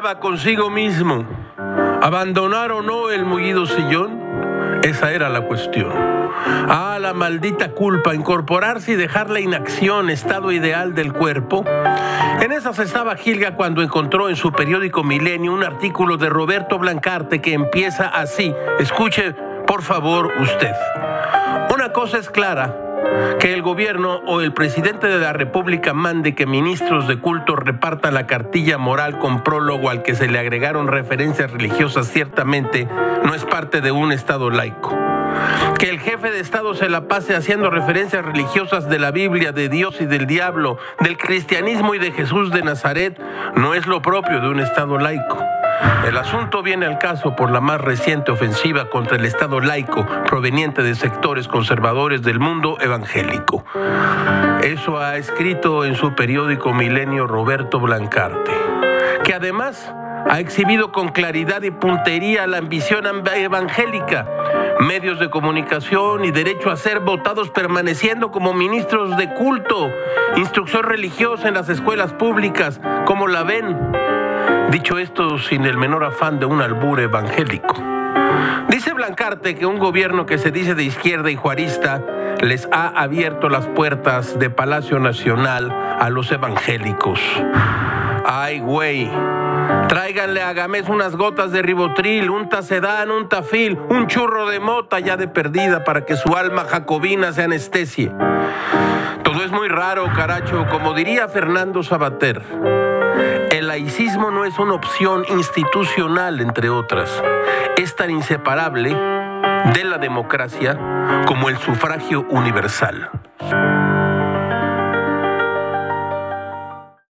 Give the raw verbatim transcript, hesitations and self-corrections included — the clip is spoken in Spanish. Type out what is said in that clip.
preguntaba consigo mismo, ¿abandonar o no el mullido sillón? Esa era la cuestión. Ah, la maldita culpa, incorporarse y dejar la inacción, estado ideal del cuerpo. En esas estaba Gilga cuando encontró en su periódico Milenio un artículo de Roberto Blancarte que empieza así. Escuche, por favor, usted. Una cosa es clara. Que el gobierno o el presidente de la república mande que ministros de culto repartan la cartilla moral con prólogo al que se le agregaron referencias religiosas ciertamente no es parte de un estado laico. Que el jefe de estado se la pase haciendo referencias religiosas de la Biblia, de Dios y del diablo, del cristianismo y de Jesús de Nazaret no es lo propio de un estado laico. El asunto viene al caso por la más reciente ofensiva contra el Estado laico proveniente de sectores conservadores del mundo evangélico. Eso ha escrito en su periódico Milenio Roberto Blancarte, que además ha exhibido con claridad y puntería la ambición evangélica, medios de comunicación y derecho a ser votados permaneciendo como ministros de culto, instrucción religiosa en las escuelas públicas, como la ven. Dicho esto sin el menor afán de un albur evangélico. Dice Blancarte que un gobierno que se dice de izquierda y juarista les ha abierto las puertas de Palacio Nacional a los evangélicos. ¡Ay, güey! Tráiganle a Gámez unas gotas de ribotril, un tacedán, un tafil, un churro de mota ya de perdida para que su alma jacobina se anestesie. Todo es muy raro, caracho, como diría Fernando Savater. El laicismo no es una opción institucional, entre otras. Es tan inseparable de la democracia como el sufragio universal.